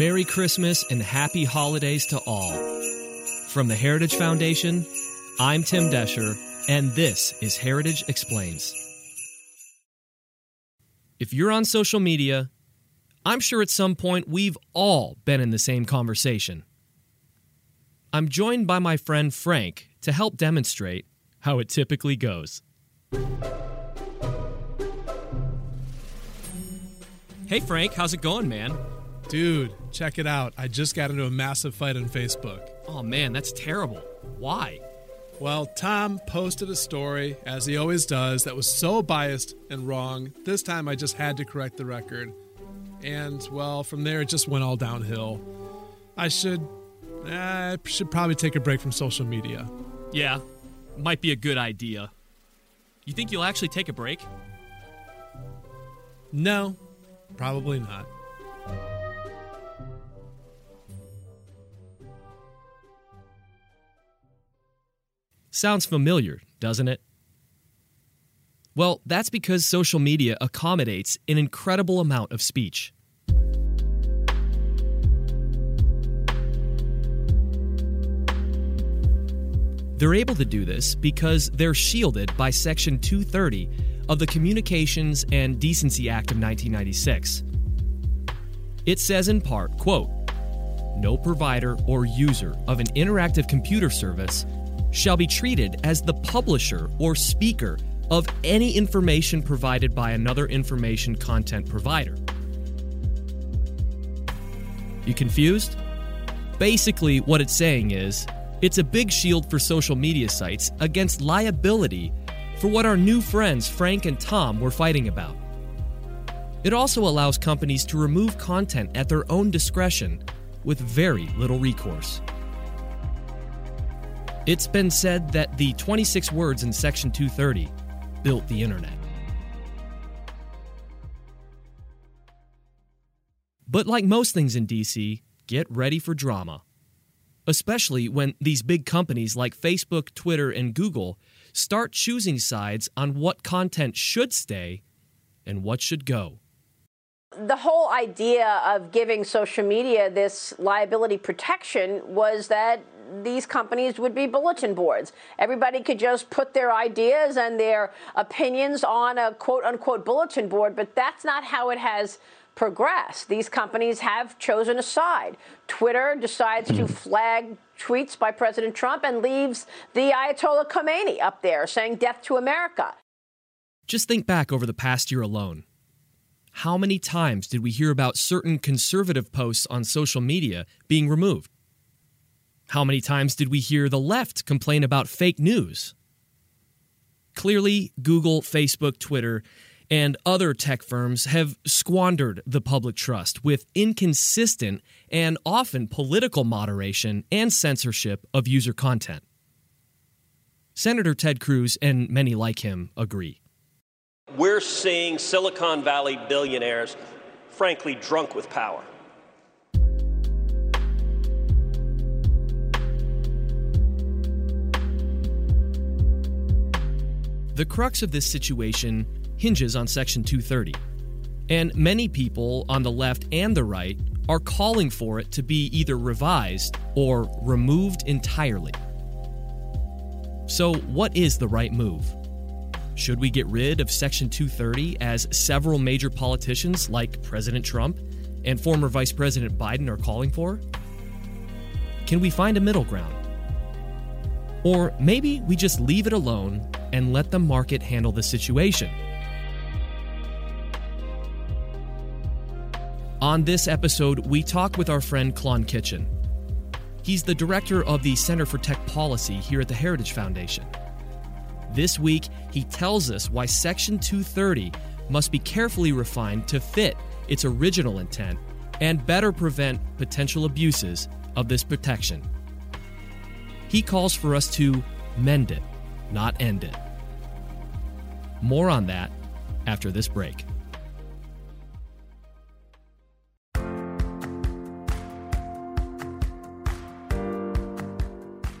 Merry Christmas and happy holidays to all. From the Heritage Foundation, I'm Tim Descher, and this is Heritage Explains. If you're on social media, I'm sure at some point we've all been in the same conversation. I'm joined by my friend Frank to help demonstrate how it typically goes. Hey Frank, how's it going, man? Dude, check it out. I just got into a massive fight on Facebook. Oh man, that's terrible. Why? Well, Tom posted a story, as he always does, that was so biased and wrong. This time I just had to correct the record. And, well, from there it just went all downhill. I should probably take a break from social media. Yeah, might be a good idea. You think you'll actually take a break? No, probably not. Sounds familiar, doesn't it? Well, that's because social media accommodates an incredible amount of speech. They're able to do this because they're shielded by Section 230 of the Communications and Decency Act of 1996. It says in part, quote, "No provider or user of an interactive computer service shall be treated as the publisher or speaker of any information provided by another information content provider." You confused? Basically, what it's saying is, it's a big shield for social media sites against liability for what our new friends Frank and Tom were fighting about. It also allows companies to remove content at their own discretion with very little recourse. It's been said that the 26 words in Section 230 built the internet. But like most things in DC, get ready for drama, especially when these big companies like Facebook, Twitter, and Google start choosing sides on what content should stay and what should go. The whole idea of giving social media this liability protection was that these companies would be bulletin boards. Everybody could just put their ideas and their opinions on a quote-unquote bulletin board, but that's not how it has progressed. These companies have chosen a side. Twitter decides to flag tweets by President Trump and leaves the Ayatollah Khomeini up there saying death to America. Just think back over the past year alone. How many times did we hear about certain conservative posts on social media being removed? How many times did we hear the left complain about fake news? Clearly, Google, Facebook, Twitter, and other tech firms have squandered the public trust with inconsistent and often political moderation and censorship of user content. Senator Ted Cruz and many like him agree. We're seeing Silicon Valley billionaires, frankly, drunk with power. The crux of this situation hinges on Section 230, and many people on the left and the right are calling for it to be either revised or removed entirely. So what is the right move? Should we get rid of Section 230 as several major politicians like President Trump and former Vice President Biden are calling for? Can we find a middle ground? Or maybe we just leave it alone and let the market handle the situation. On this episode, we talk with our friend Klon Kitchen. He's the director of the Center for Tech Policy here at the Heritage Foundation. This week, he tells us why Section 230 must be carefully refined to fit its original intent and better prevent potential abuses of this protection. He calls for us to mend it, not end it. More on that after this break.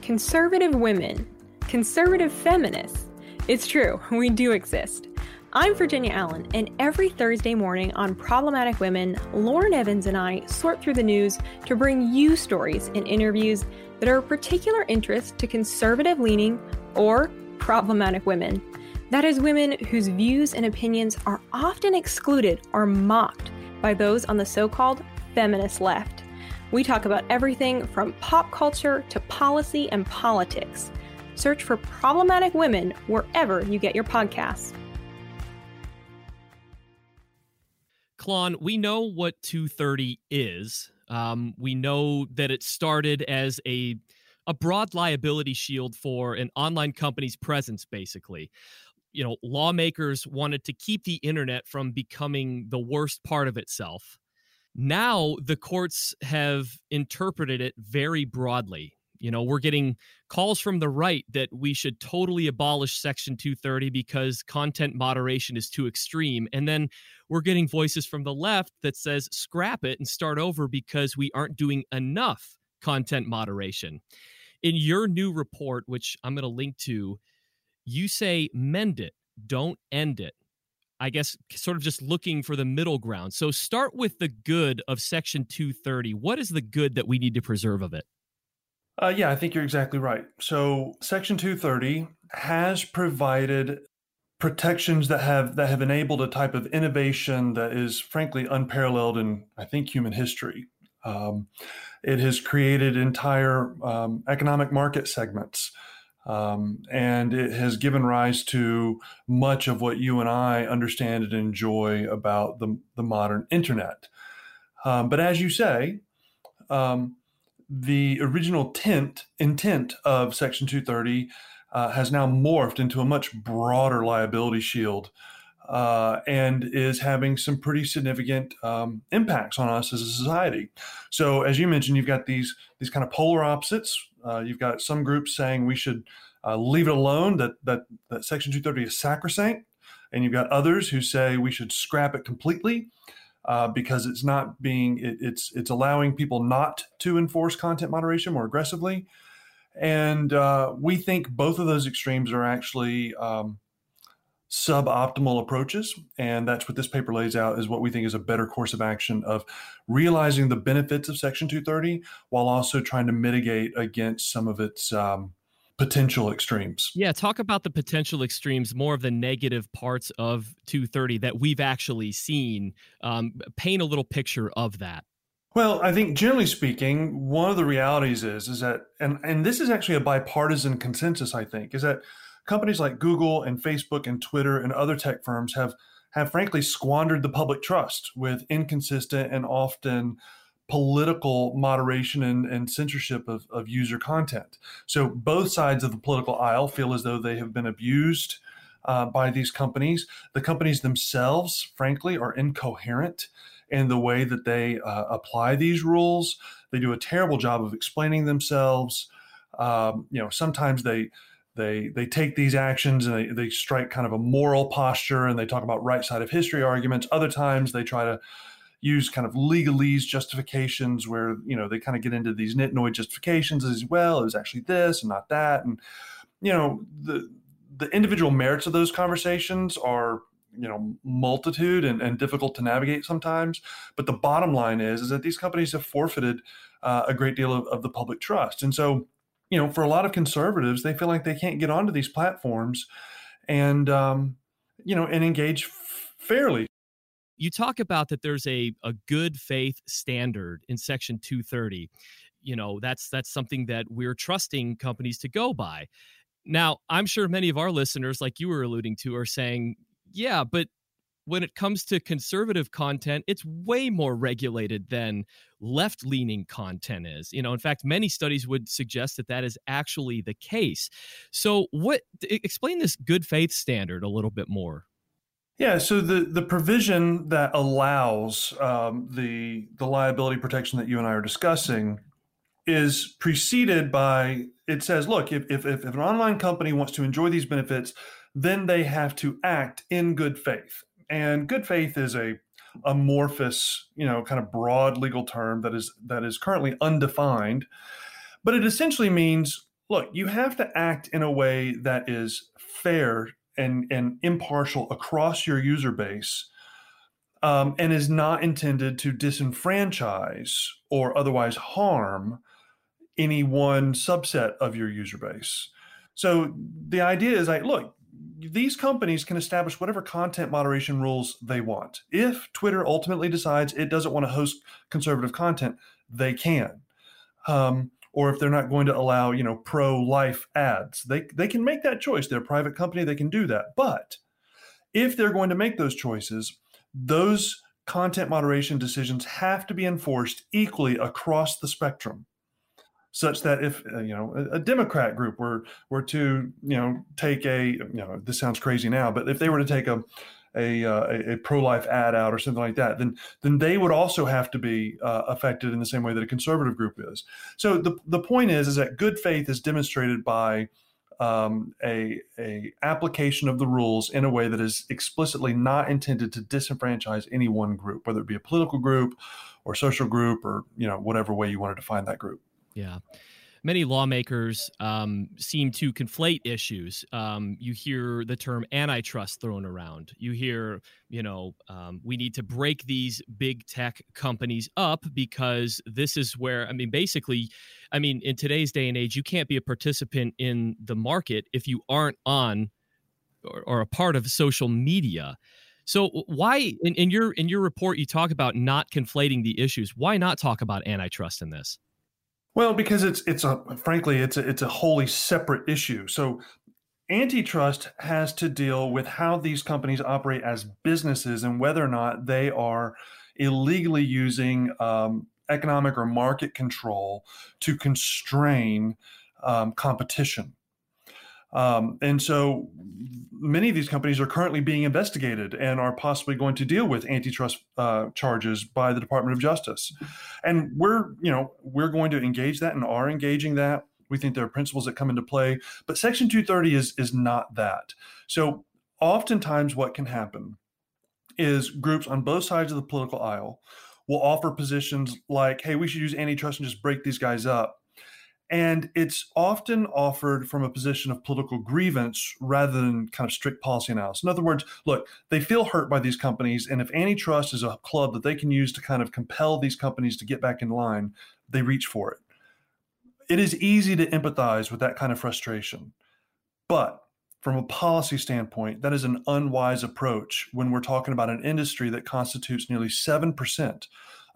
Conservative women, conservative feminists. It's true, we do exist. I'm Virginia Allen, and every Thursday morning on Problematic Women, Lauren Evans and I sort through the news to bring you stories and interviews that are of particular interest to conservative-leaning or problematic women. That is, women whose views and opinions are often excluded or mocked by those on the so-called feminist left. We talk about everything from pop culture to policy and politics. Search for Problematic Women wherever you get your podcasts. Klon, we know what 230 is. We know that it started as a broad liability shield for an online company's presence, basically. You know, lawmakers wanted to keep the internet from becoming the worst part of itself. Now the courts have interpreted it very broadly. You know, we're getting calls from the right that we should totally abolish Section 230 because content moderation is too extreme. And then we're getting voices from the left that says scrap it and start over because we aren't doing enough content moderation. In your new report, which I'm going to link to, you say mend it, don't end it. I guess sort of just looking for the middle ground. So start with the good of Section 230. What is the good that we need to preserve of it? Yeah, I think you're exactly right. So Section 230 has provided protections that have enabled a type of innovation that is frankly unparalleled in, I think, human history. It has created entire economic market segments, and it has given rise to much of what you and I understand and enjoy about the modern internet. But as you say, the original intent of Section 230 has now morphed into a much broader liability shield and is having some pretty significant impacts on us as a society. So as you mentioned, you've got these kind of polar opposites. You've got some groups saying we should leave it alone, that Section 230 is sacrosanct. And you've got others who say we should scrap it completely. Because it's not being, it's allowing people not to enforce content moderation more aggressively. And we think both of those extremes are actually suboptimal approaches. And that's what this paper lays out is what we think is a better course of action of realizing the benefits of Section 230 while also trying to mitigate against some of its potential extremes. Yeah, talk about the potential extremes, more of the negative parts of 230 that we've actually seen. Paint a little picture of that. Well, I think generally speaking, one of the realities is that, and this is actually a bipartisan consensus, I think, is that companies like Google and Facebook and Twitter and other tech firms have frankly squandered the public trust with inconsistent and often political moderation and censorship of user content. So both sides of the political aisle feel as though they have been abused by these companies. The companies themselves, frankly, are incoherent in the way that they apply these rules. They do a terrible job of explaining themselves. You know, sometimes they take these actions and they strike kind of a moral posture and they talk about right side of history arguments. Other times they try to use kind of legalese justifications where, you know, they kind of get into these nitnoid justifications as well. It was actually this and not that. And, you know, the individual merits of those conversations are, you know, multitude and difficult to navigate sometimes. But the bottom line is that these companies have forfeited a great deal of the public trust. And so, you know, for a lot of conservatives, they feel like they can't get onto these platforms and, you know, and engage fairly. You talk about that there's a good faith standard in Section 230. You know, that's something that we're trusting companies to go by. Now, I'm sure many of our listeners, like you were alluding to, are saying, yeah, but when it comes to conservative content, it's way more regulated than left-leaning content is. You know, in fact, many studies would suggest that is actually the case. So explain this good faith standard a little bit more. Yeah, so the provision that allows the liability protection that you and I are discussing is preceded by, it says, look, if an online company wants to enjoy these benefits, then they have to act in good faith. And good faith is a amorphous, you know, kind of broad legal term that is currently undefined, but it essentially means, look, you have to act in a way that is fair and impartial across your user base, and is not intended to disenfranchise or otherwise harm any one subset of your user base. So the idea is like, look, these companies can establish whatever content moderation rules they want. If Twitter ultimately decides it doesn't want to host conservative content, they can. Or if they're not going to allow, you know, pro-life ads, they can make that choice. They're a private company, they can do that. But if they're going to make those choices, those content moderation decisions have to be enforced equally across the spectrum, such that if, you know, a Democrat group were to, you know, take a, you know, this sounds crazy now, but if they were to take a pro-life ad out or something like that, then they would also have to be affected in the same way that a conservative group is. So the point is that good faith is demonstrated by a application of the rules in a way that is explicitly not intended to disenfranchise any one group, whether it be a political group or social group or, you know, whatever way you want to define that group. Yeah. Many lawmakers seem to conflate issues. You hear the term antitrust thrown around. You hear, you know, we need to break these big tech companies up because this is where, I mean, basically, I mean, in today's day and age, you can't be a participant in the market if you aren't on or a part of social media. So why, in your report, you talk about not conflating the issues. Why not talk about antitrust in this? Well, because it's a wholly separate issue. So antitrust has to deal with how these companies operate as businesses and whether or not they are illegally using economic or market control to constrain competition. And so many of these companies are currently being investigated and are possibly going to deal with antitrust charges by the Department of Justice. And we're going to engage that and are engaging that. We think there are principles that come into play, but Section 230 is not that. So oftentimes what can happen is groups on both sides of the political aisle will offer positions like, hey, we should use antitrust and just break these guys up. And it's often offered from a position of political grievance rather than kind of strict policy analysis. In other words, look, they feel hurt by these companies. And if antitrust is a club that they can use to kind of compel these companies to get back in line, they reach for it. It is easy to empathize with that kind of frustration. But from a policy standpoint, that is an unwise approach when we're talking about an industry that constitutes nearly 7%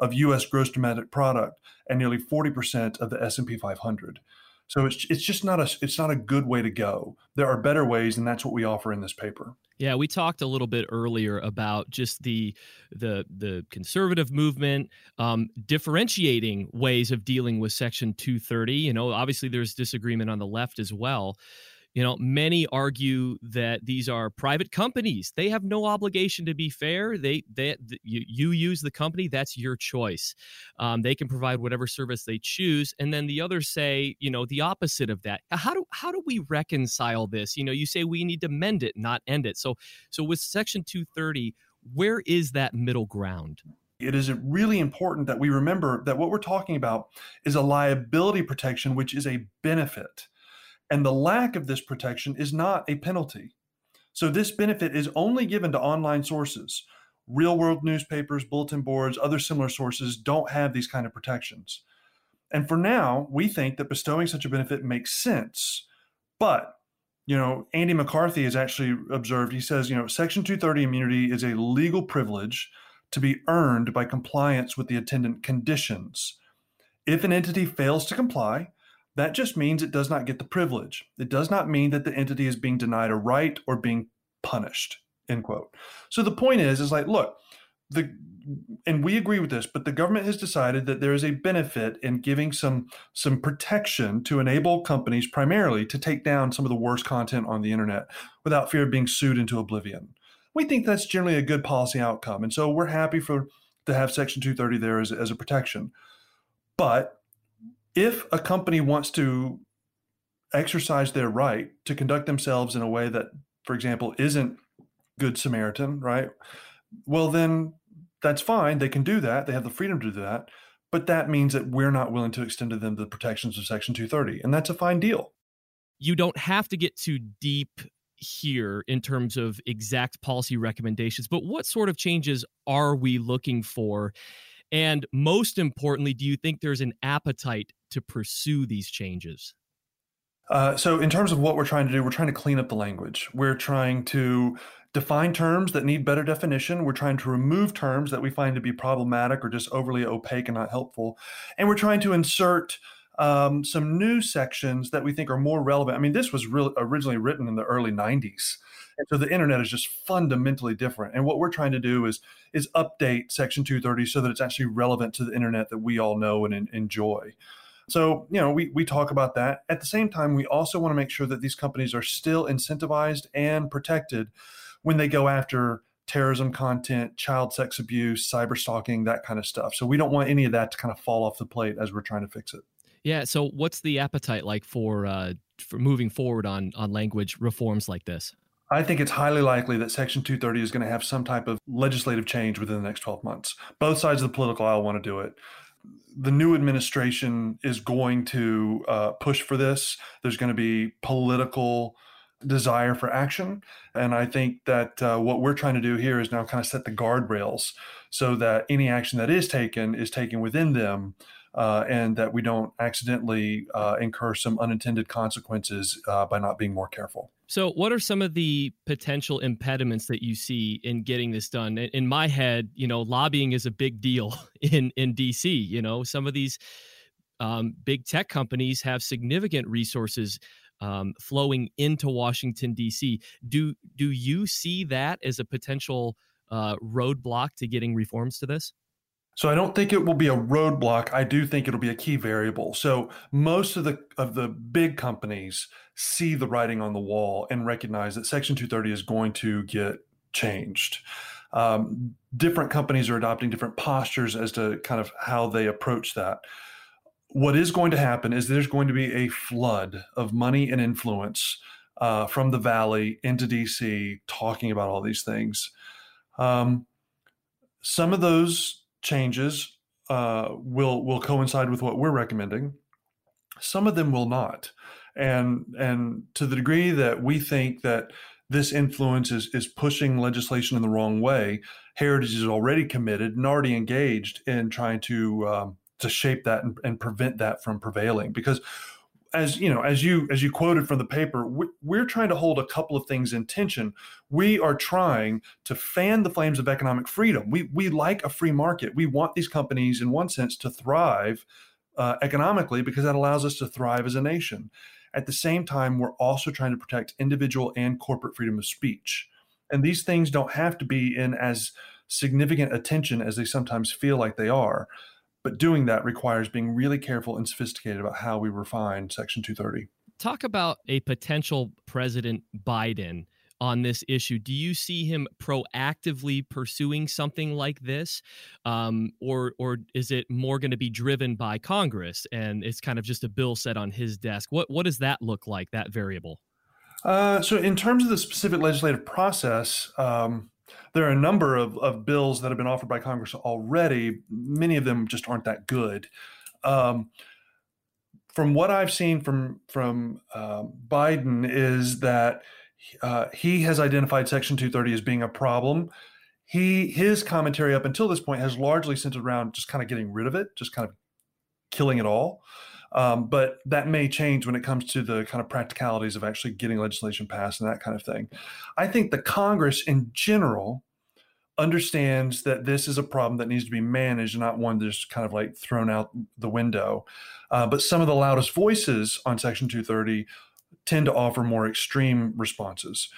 of U.S. gross domestic product and nearly 40% of the S&P 500. So it's just not a good way to go. There are better ways, and that's what we offer in this paper. Yeah, we talked a little bit earlier about just the conservative movement differentiating ways of dealing with Section 230. You know, obviously there's disagreement on the left as well. You know, many argue that these are private companies. They have no obligation to be fair. You use the company, that's your choice. They can provide whatever service they choose. And then the others say, you know, the opposite of that. How do we reconcile this? You know, you say we need to mend it, not end it. So with Section 230, where is that middle ground? It is really important that we remember that what we're talking about is a liability protection, which is a benefit. And the lack of this protection is not a penalty. So this benefit is only given to online sources. Real-world newspapers, bulletin boards, other similar sources don't have these kind of protections. And for now, we think that bestowing such a benefit makes sense. But, you know, Andy McCarthy has actually observed, he says, you know, Section 230 immunity is a legal privilege to be earned by compliance with the attendant conditions. If an entity fails to comply, that just means it does not get the privilege. It does not mean that the entity is being denied a right or being punished, end quote. So the point is like, look, and we agree with this, but the government has decided that there is a benefit in giving some protection to enable companies primarily to take down some of the worst content on the internet without fear of being sued into oblivion. We think that's generally a good policy outcome. And so we're happy to have Section 230 there as a protection. But if a company wants to exercise their right to conduct themselves in a way that, for example, isn't Good Samaritan, right? Well, then that's fine. They can do that. They have the freedom to do that. But that means that we're not willing to extend to them the protections of Section 230. And that's a fine deal. You don't have to get too deep here in terms of exact policy recommendations, but what sort of changes are we looking for? And most importantly, do you think there's an appetite to pursue these changes? So in terms of what we're trying to do, we're trying to clean up the language. We're trying to define terms that need better definition. We're trying to remove terms that we find to be problematic or just overly opaque and not helpful. And we're trying to insert some new sections that we think are more relevant. I mean, this was originally written in the early 90s. And so the internet is just fundamentally different. And what we're trying to do is update Section 230 so that it's actually relevant to the internet that we all know and enjoy. So, you know, we talk about that. At the same time, we also want to make sure that these companies are still incentivized and protected when they go after terrorism content, child sex abuse, cyber stalking, that kind of stuff. So we don't want any of that to kind of fall off the plate as we're trying to fix it. Yeah. So what's the appetite like for moving forward on language reforms like this? I think it's highly likely that Section 230 is going to have some type of legislative change within the next 12 months. Both sides of the political aisle want to do it. The new administration is going to push for this. There's going to be political desire for action. And I think that what we're trying to do here is now kind of set the guardrails so that any action that is taken within them and that we don't accidentally incur some unintended consequences by not being more careful. So what are some of the potential impediments that you see in getting this done? In my head, you know, lobbying is a big deal in DC. You know, some of these big tech companies have significant resources flowing into Washington, DC. Do you see that as a potential roadblock to getting reforms to this? So I don't think it will be a roadblock. I do think it'll be a key variable. So most of the big companies see the writing on the wall and recognize that Section 230 is going to get changed. Different companies are adopting different postures as to kind of how they approach that. What is going to happen is there's going to be a flood of money and influence from the Valley into DC talking about all these things. Some of those changes will coincide with what we're recommending. Some of them will not. And to the degree that we think that this influence is pushing legislation in the wrong way, Heritage is already committed and already engaged in trying to shape that and prevent that from prevailing. Because as you quoted from the paper, we're trying to hold a couple of things in tension. We are trying to fan the flames of economic freedom. We like a free market. We want these companies, in one sense, to thrive economically because that allows us to thrive as a nation. At the same time, we're also trying to protect individual and corporate freedom of speech. And these things don't have to be in as significant attention as they sometimes feel like they are. But doing that requires being really careful and sophisticated about how we refine Section 230. Talk about a potential President Biden on this issue. Do you see him proactively pursuing something like this? Or is it more going to be driven by Congress and it's kind of just a bill set on his desk? What does that look like, that variable? So in terms of the specific legislative process, there are a number of bills that have been offered by Congress already. Many of them just aren't that good. From what I've seen from Biden is that he has identified Section 230 as being a problem. His commentary up until this point has largely centered around just kind of getting rid of it, just kind of killing it all. But that may change when it comes to the kind of practicalities of actually getting legislation passed and that kind of thing. I think the Congress in general understands that this is a problem that needs to be managed, not one that's kind of like thrown out the window. But some of the loudest voices on Section 230 tend to offer more extreme responses.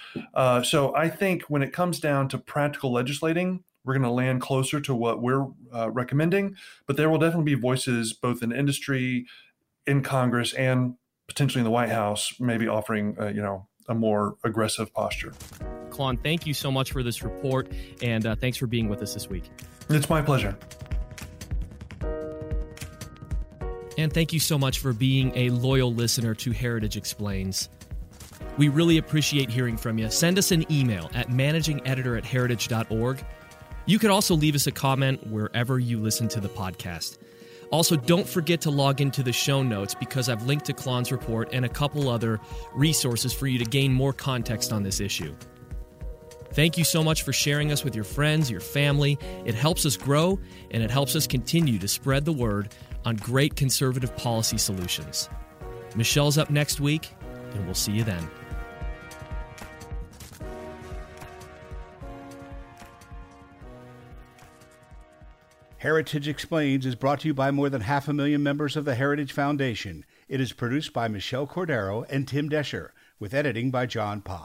So I think when it comes down to practical legislating, we're going to land closer to what we're recommending. But there will definitely be voices both in industry, in Congress, and potentially in the White House, maybe offering a more aggressive posture. Klon, thank you so much for this report, and thanks for being with us this week. It's my pleasure. And thank you so much for being a loyal listener to Heritage Explains. We really appreciate hearing from you. Send us an email at managingeditor@heritage.org. You could also leave us a comment wherever you listen to the podcast. Also, don't forget to log into the show notes because I've linked to Klon's report and a couple other resources for you to gain more context on this issue. Thank you so much for sharing us with your friends, your family. It helps us grow, and it helps us continue to spread the word on great conservative policy solutions. Michelle's up next week, and we'll see you then. Heritage Explains is brought to you by more than 500,000 members of the Heritage Foundation. It is produced by Michelle Cordero and Tim Descher, with editing by John Popp.